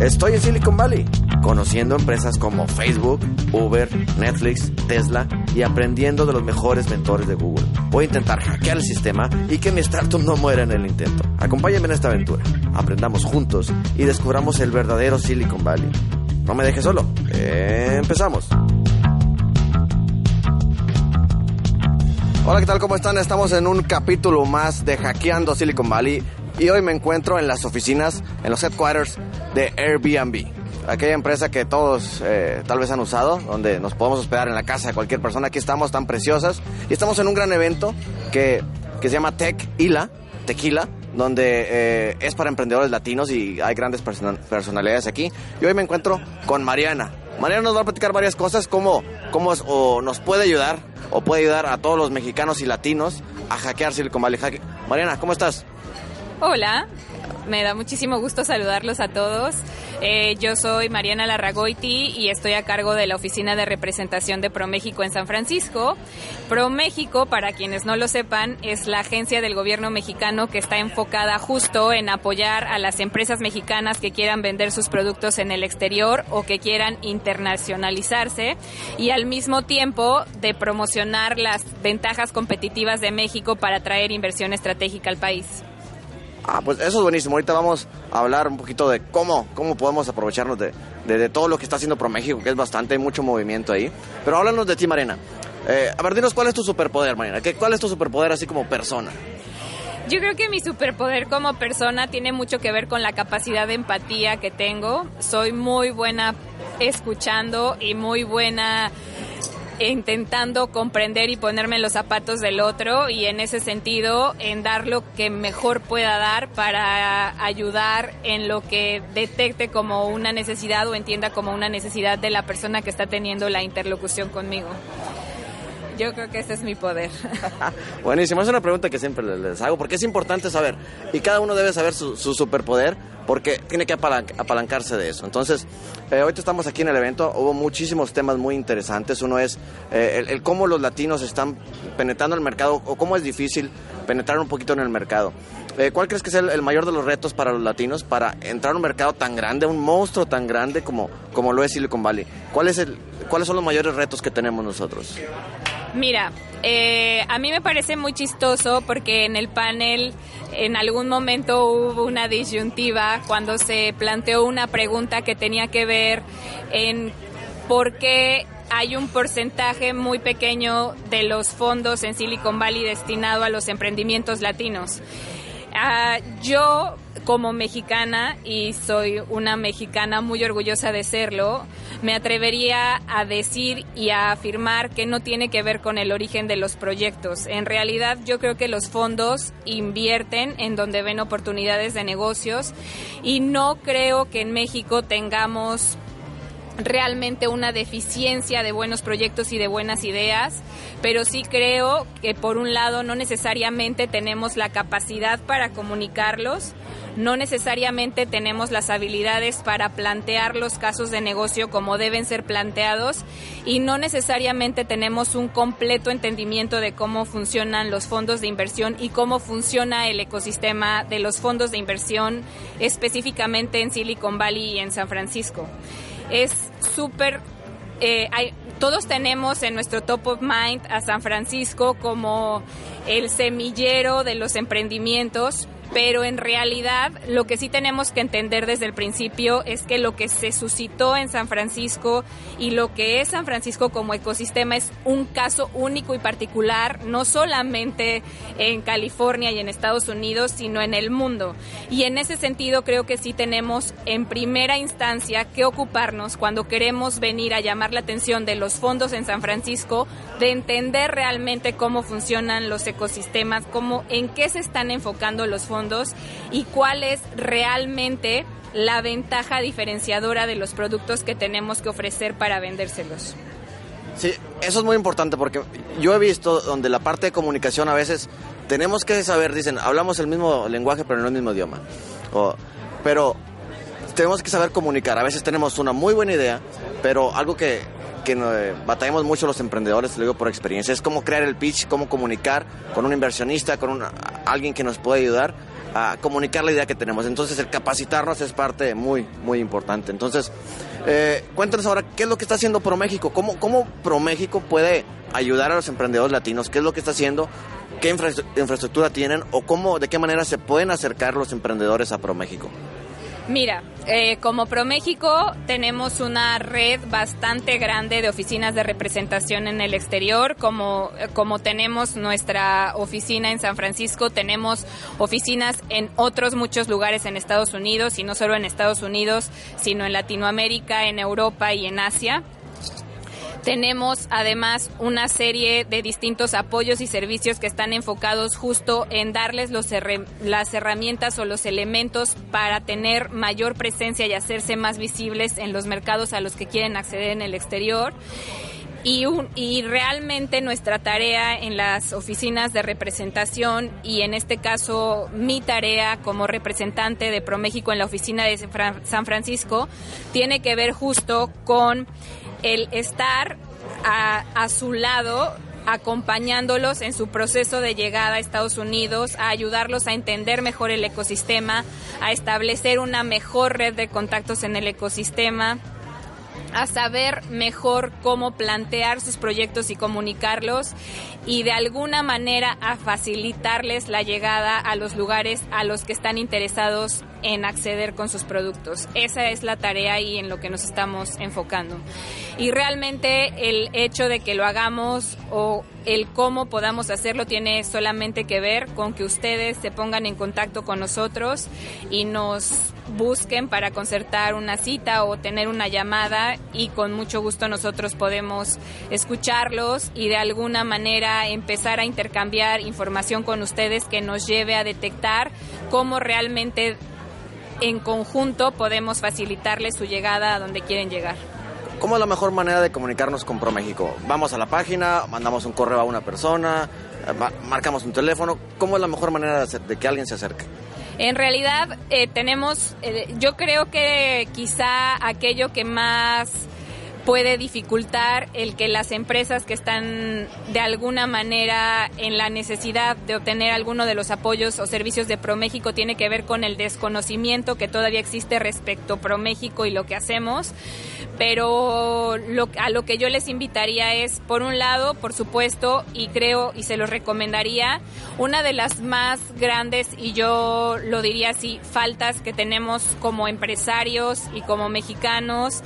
Estoy en Silicon Valley, conociendo empresas como Facebook, Uber, Netflix, Tesla y aprendiendo de los mejores mentores de Google. Voy a intentar hackear el sistema y que mi startup no muera en el intento. Acompáñenme en esta aventura, aprendamos juntos y descubramos el verdadero Silicon Valley. No me dejes solo, empezamos. Hola, ¿qué tal? ¿Cómo están? Estamos en un capítulo más de Hackeando Silicon Valley. Y hoy me encuentro en las oficinas, en los headquarters de Airbnb, aquella empresa que todos tal vez han usado, donde nos podemos hospedar en la casa de cualquier persona. Aquí estamos, tan preciosas, y estamos en un gran evento que se llama Techila, donde es para emprendedores latinos y hay grandes personalidades aquí. Y hoy me encuentro con Mariana. Mariana nos va a platicar varias cosas, cómo nos puede ayudar o puede ayudar a todos los mexicanos y latinos a hackear Silicon Valley. Mariana, ¿cómo estás? Hola, me da muchísimo gusto saludarlos a todos. Yo soy Mariana Larragoiti y estoy a cargo de la oficina de representación de ProMéxico en San Francisco. ProMéxico, para quienes no lo sepan, es la agencia del gobierno mexicano que está enfocada justo en apoyar a las empresas mexicanas que quieran vender sus productos en el exterior o que quieran internacionalizarse, y al mismo tiempo de promocionar las ventajas competitivas de México para atraer inversión estratégica al país. Ah, pues eso es buenísimo. Ahorita vamos a hablar un poquito de cómo podemos aprovecharnos de todo lo que está haciendo ProMéxico, que es bastante, hay mucho movimiento ahí. Pero háblanos de ti, Mariana. A ver, dinos, ¿cuál es tu superpoder, Mariana? ¿Cuál es tu superpoder así como persona? Yo creo que mi superpoder como persona tiene mucho que ver con la capacidad de empatía que tengo. Soy muy buena escuchando y muy buena intentando comprender y ponerme en los zapatos del otro, y en ese sentido en dar lo que mejor pueda dar para ayudar en lo que detecte como una necesidad o entienda como una necesidad de la persona que está teniendo la interlocución conmigo. Yo creo que ese es mi poder. Buenísimo, es una pregunta que siempre les hago porque es importante saber, y cada uno debe saber su superpoder porque tiene que apalancarse de eso. Entonces, ahorita estamos aquí en el evento, hubo muchísimos temas muy interesantes. Uno es el cómo los latinos están penetrando el mercado, o cómo es difícil penetrar un poquito en el mercado. ¿Cuál crees que es el mayor de los retos para los latinos para entrar a un mercado tan grande, un monstruo tan grande como lo es Silicon Valley? ¿Cuáles son los mayores retos que tenemos nosotros? Mira, a mí me parece muy chistoso porque en el panel en algún momento hubo una disyuntiva cuando se planteó una pregunta que tenía que ver en por qué hay un porcentaje muy pequeño de los fondos en Silicon Valley destinado a los emprendimientos latinos. Yo, como mexicana, y soy una mexicana muy orgullosa de serlo, me atrevería a decir y a afirmar que no tiene que ver con el origen de los proyectos. En realidad, yo creo que los fondos invierten en donde ven oportunidades de negocios, y no creo que en México tengamos realmente una deficiencia de buenos proyectos y de buenas ideas, pero sí creo que, por un lado, no necesariamente tenemos la capacidad para comunicarlos, no necesariamente tenemos las habilidades para plantear los casos de negocio como deben ser planteados, y no necesariamente tenemos un completo entendimiento de cómo funcionan los fondos de inversión y cómo funciona el ecosistema de los fondos de inversión, específicamente en Silicon Valley y en San Francisco. Es súper... todos tenemos en nuestro top of mind a San Francisco como el semillero de los emprendimientos, pero en realidad lo que sí tenemos que entender desde el principio es que lo que se suscitó en San Francisco y lo que es San Francisco como ecosistema es un caso único y particular, no solamente en California y en Estados Unidos, sino en el mundo. Y en ese sentido creo que sí tenemos en primera instancia que ocuparnos, cuando queremos venir a llamar la atención de los fondos en San Francisco, de entender realmente cómo funcionan los ecosistemas, en qué se están enfocando los fondos fondos y cuál es realmente la ventaja diferenciadora de los productos que tenemos que ofrecer para vendérselos. Sí, eso es muy importante porque yo he visto donde la parte de comunicación a veces tenemos que saber, dicen, hablamos el mismo lenguaje pero no el mismo idioma, pero tenemos que saber comunicar. A veces tenemos una muy buena idea, pero algo que batallamos mucho los emprendedores, te lo digo por experiencia, es cómo crear el pitch, cómo comunicar con un inversionista, con alguien que nos pueda ayudar a comunicar la idea que tenemos. Entonces el capacitarnos es parte muy, muy importante. Entonces, cuéntanos ahora qué es lo que está haciendo ProMéxico, cómo ProMéxico puede ayudar a los emprendedores latinos, qué es lo que está haciendo, qué infraestructura tienen o de qué manera se pueden acercar los emprendedores a ProMéxico. Mira, como ProMéxico tenemos una red bastante grande de oficinas de representación en el exterior, como tenemos nuestra oficina en San Francisco, tenemos oficinas en otros muchos lugares en Estados Unidos, y no solo en Estados Unidos, sino en Latinoamérica, en Europa y en Asia. Tenemos además una serie de distintos apoyos y servicios que están enfocados justo en darles las herramientas o los elementos para tener mayor presencia y hacerse más visibles en los mercados a los que quieren acceder en el exterior. Y realmente nuestra tarea en las oficinas de representación, y en este caso mi tarea como representante de ProMéxico en la oficina de San Francisco, tiene que ver justo con el estar a su lado, acompañándolos en su proceso de llegada a Estados Unidos, a ayudarlos a entender mejor el ecosistema, a establecer una mejor red de contactos en el ecosistema, a saber mejor cómo plantear sus proyectos y comunicarlos, y de alguna manera a facilitarles la llegada a los lugares a los que están interesados en acceder con sus productos. Esa es la tarea y en lo que nos estamos enfocando. Y realmente el hecho de que lo hagamos o el cómo podamos hacerlo tiene solamente que ver con que ustedes se pongan en contacto con nosotros y nos busquen para concertar una cita o tener una llamada, y con mucho gusto nosotros podemos escucharlos y de alguna manera empezar a intercambiar información con ustedes que nos lleve a detectar cómo realmente en conjunto podemos facilitarles su llegada a donde quieren llegar. ¿Cómo es la mejor manera de comunicarnos con ProMéxico? ¿Vamos a la página, mandamos un correo a una persona, marcamos un teléfono? ¿Cómo es la mejor manera de que alguien se acerque? En realidad tenemos, yo creo que quizá aquello que más puede dificultar el que las empresas que están de alguna manera en la necesidad de obtener alguno de los apoyos o servicios de ProMéxico tiene que ver con el desconocimiento que todavía existe respecto a ProMéxico y lo que hacemos. Pero a lo que yo les invitaría es, por un lado, por supuesto, y creo y se los recomendaría, una de las más grandes, y yo lo diría así, faltas que tenemos como empresarios y como mexicanos,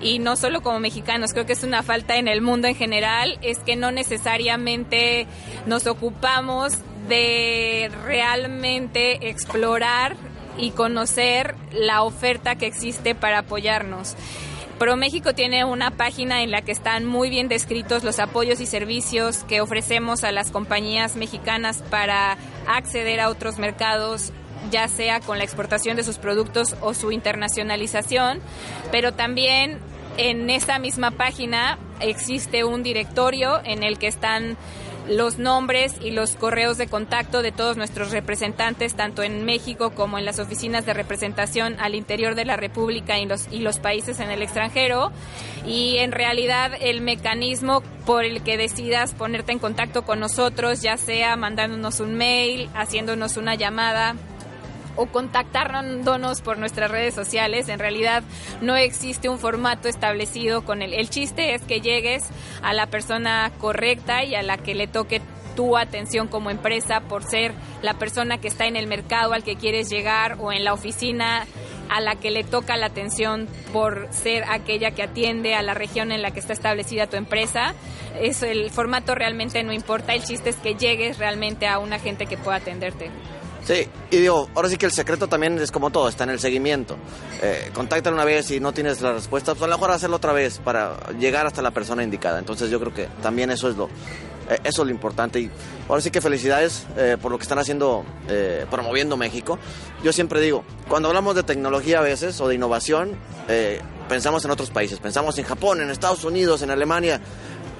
y no solo como mexicanos, creo que es una falta en el mundo en general, es que no necesariamente nos ocupamos de realmente explorar y conocer la oferta que existe para apoyarnos. ProMéxico tiene una página en la que están muy bien descritos los apoyos y servicios que ofrecemos a las compañías mexicanas para acceder a otros mercados, ya sea con la exportación de sus productos o su internacionalización, pero también en esa misma página existe un directorio en el que están los nombres y los correos de contacto de todos nuestros representantes, tanto en México como en las oficinas de representación al interior de la República y los países en el extranjero. Y en realidad el mecanismo por el que decidas ponerte en contacto con nosotros, ya sea mandándonos un mail, haciéndonos una llamada o contactándonos por nuestras redes sociales, en realidad no existe un formato establecido con el chiste es que llegues a la persona correcta y a la que le toque tu atención como empresa por ser la persona que está en el mercado al que quieres llegar, o en la oficina a la que le toca la atención por ser aquella que atiende a la región en la que está establecida tu empresa. Eso, el formato realmente no importa, el chiste es que llegues realmente a una gente que pueda atenderte. Sí, y digo, ahora sí que el secreto también es como todo, está en el seguimiento. Contáctalo una vez y no tienes la respuesta, pues a lo mejor hacerlo otra vez para llegar hasta la persona indicada. Entonces yo creo que también eso es Eso es lo importante. Y ahora sí que felicidades por lo que están haciendo, promoviendo México. Yo siempre digo, cuando hablamos de tecnología a veces o de innovación, pensamos en otros países, pensamos en Japón, en Estados Unidos, en Alemania,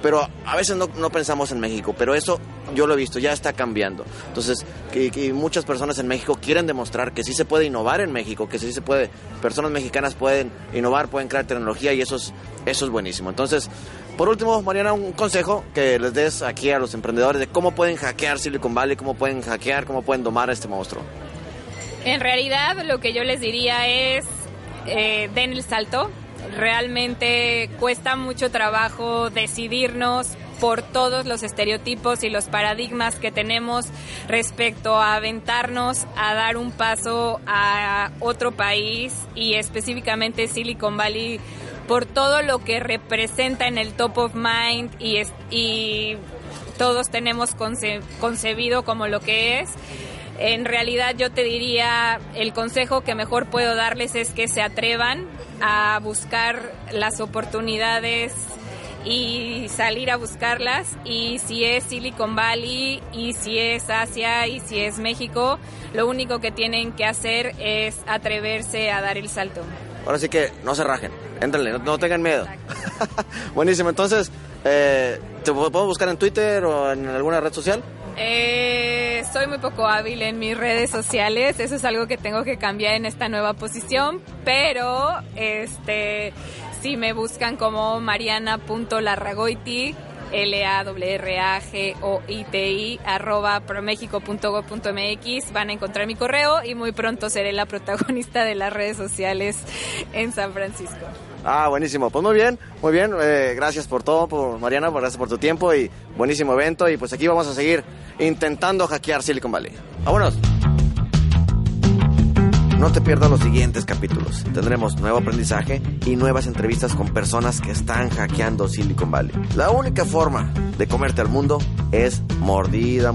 pero a veces no pensamos en México, pero eso yo lo he visto, ya está cambiando. Entonces, que muchas personas en México quieren demostrar que sí se puede innovar en México, que sí se puede, personas mexicanas pueden innovar, pueden crear tecnología, y eso es buenísimo. Entonces, por último, Mariana, un consejo que les des aquí a los emprendedores de cómo pueden hackear Silicon Valley, cómo pueden domar a este monstruo. En realidad, lo que yo les diría es, den el salto. Realmente cuesta mucho trabajo decidirnos por todos los estereotipos y los paradigmas que tenemos respecto a aventarnos a dar un paso a otro país, y específicamente Silicon Valley, por todo lo que representa en el top of mind y todos tenemos concebido como lo que es. En realidad, yo te diría, el consejo que mejor puedo darles es que se atrevan a buscar las oportunidades y salir a buscarlas, y si es Silicon Valley, y si es Asia, y si es México, lo único que tienen que hacer es atreverse a dar el salto. Ahora sí que no se rajen, éntrenle, no tengan miedo. Buenísimo, entonces, ¿te puedo buscar en Twitter o en alguna red social? Soy muy poco hábil en mis redes sociales, eso es algo que tengo que cambiar en esta nueva posición, pero si me buscan como mariana.larragoiti, LARRAGOITI @promexico.gov.mx, van a encontrar mi correo, y muy pronto seré la protagonista de las redes sociales en San Francisco. Ah, buenísimo, pues muy bien, gracias por todo, Mariana, gracias por tu tiempo y buenísimo evento, y pues aquí vamos a seguir intentando hackear Silicon Valley. ¡Vámonos! No te pierdas los siguientes capítulos. Tendremos nuevo aprendizaje y nuevas entrevistas con personas que están hackeando Silicon Valley. La única forma de comerte al mundo es mordida.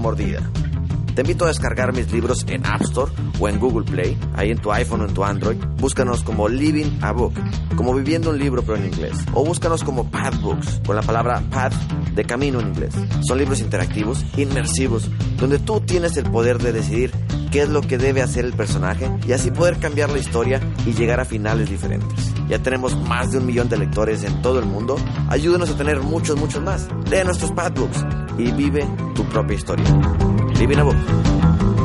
Te invito a descargar mis libros en App Store o en Google Play, ahí en tu iPhone o en tu Android. Búscanos como Living a Book, como Viviendo un Libro pero en inglés. O búscanos como Pathbooks, con la palabra Path de camino en inglés. Son libros interactivos, inmersivos, donde tú tienes el poder de decidir qué es lo que debe hacer el personaje y así poder cambiar la historia y llegar a finales diferentes. Ya tenemos más de 1 millón de lectores en todo el mundo. Ayúdenos a tener muchos más. Lee nuestros Pathbooks y vive tu propia historia. Living a Book.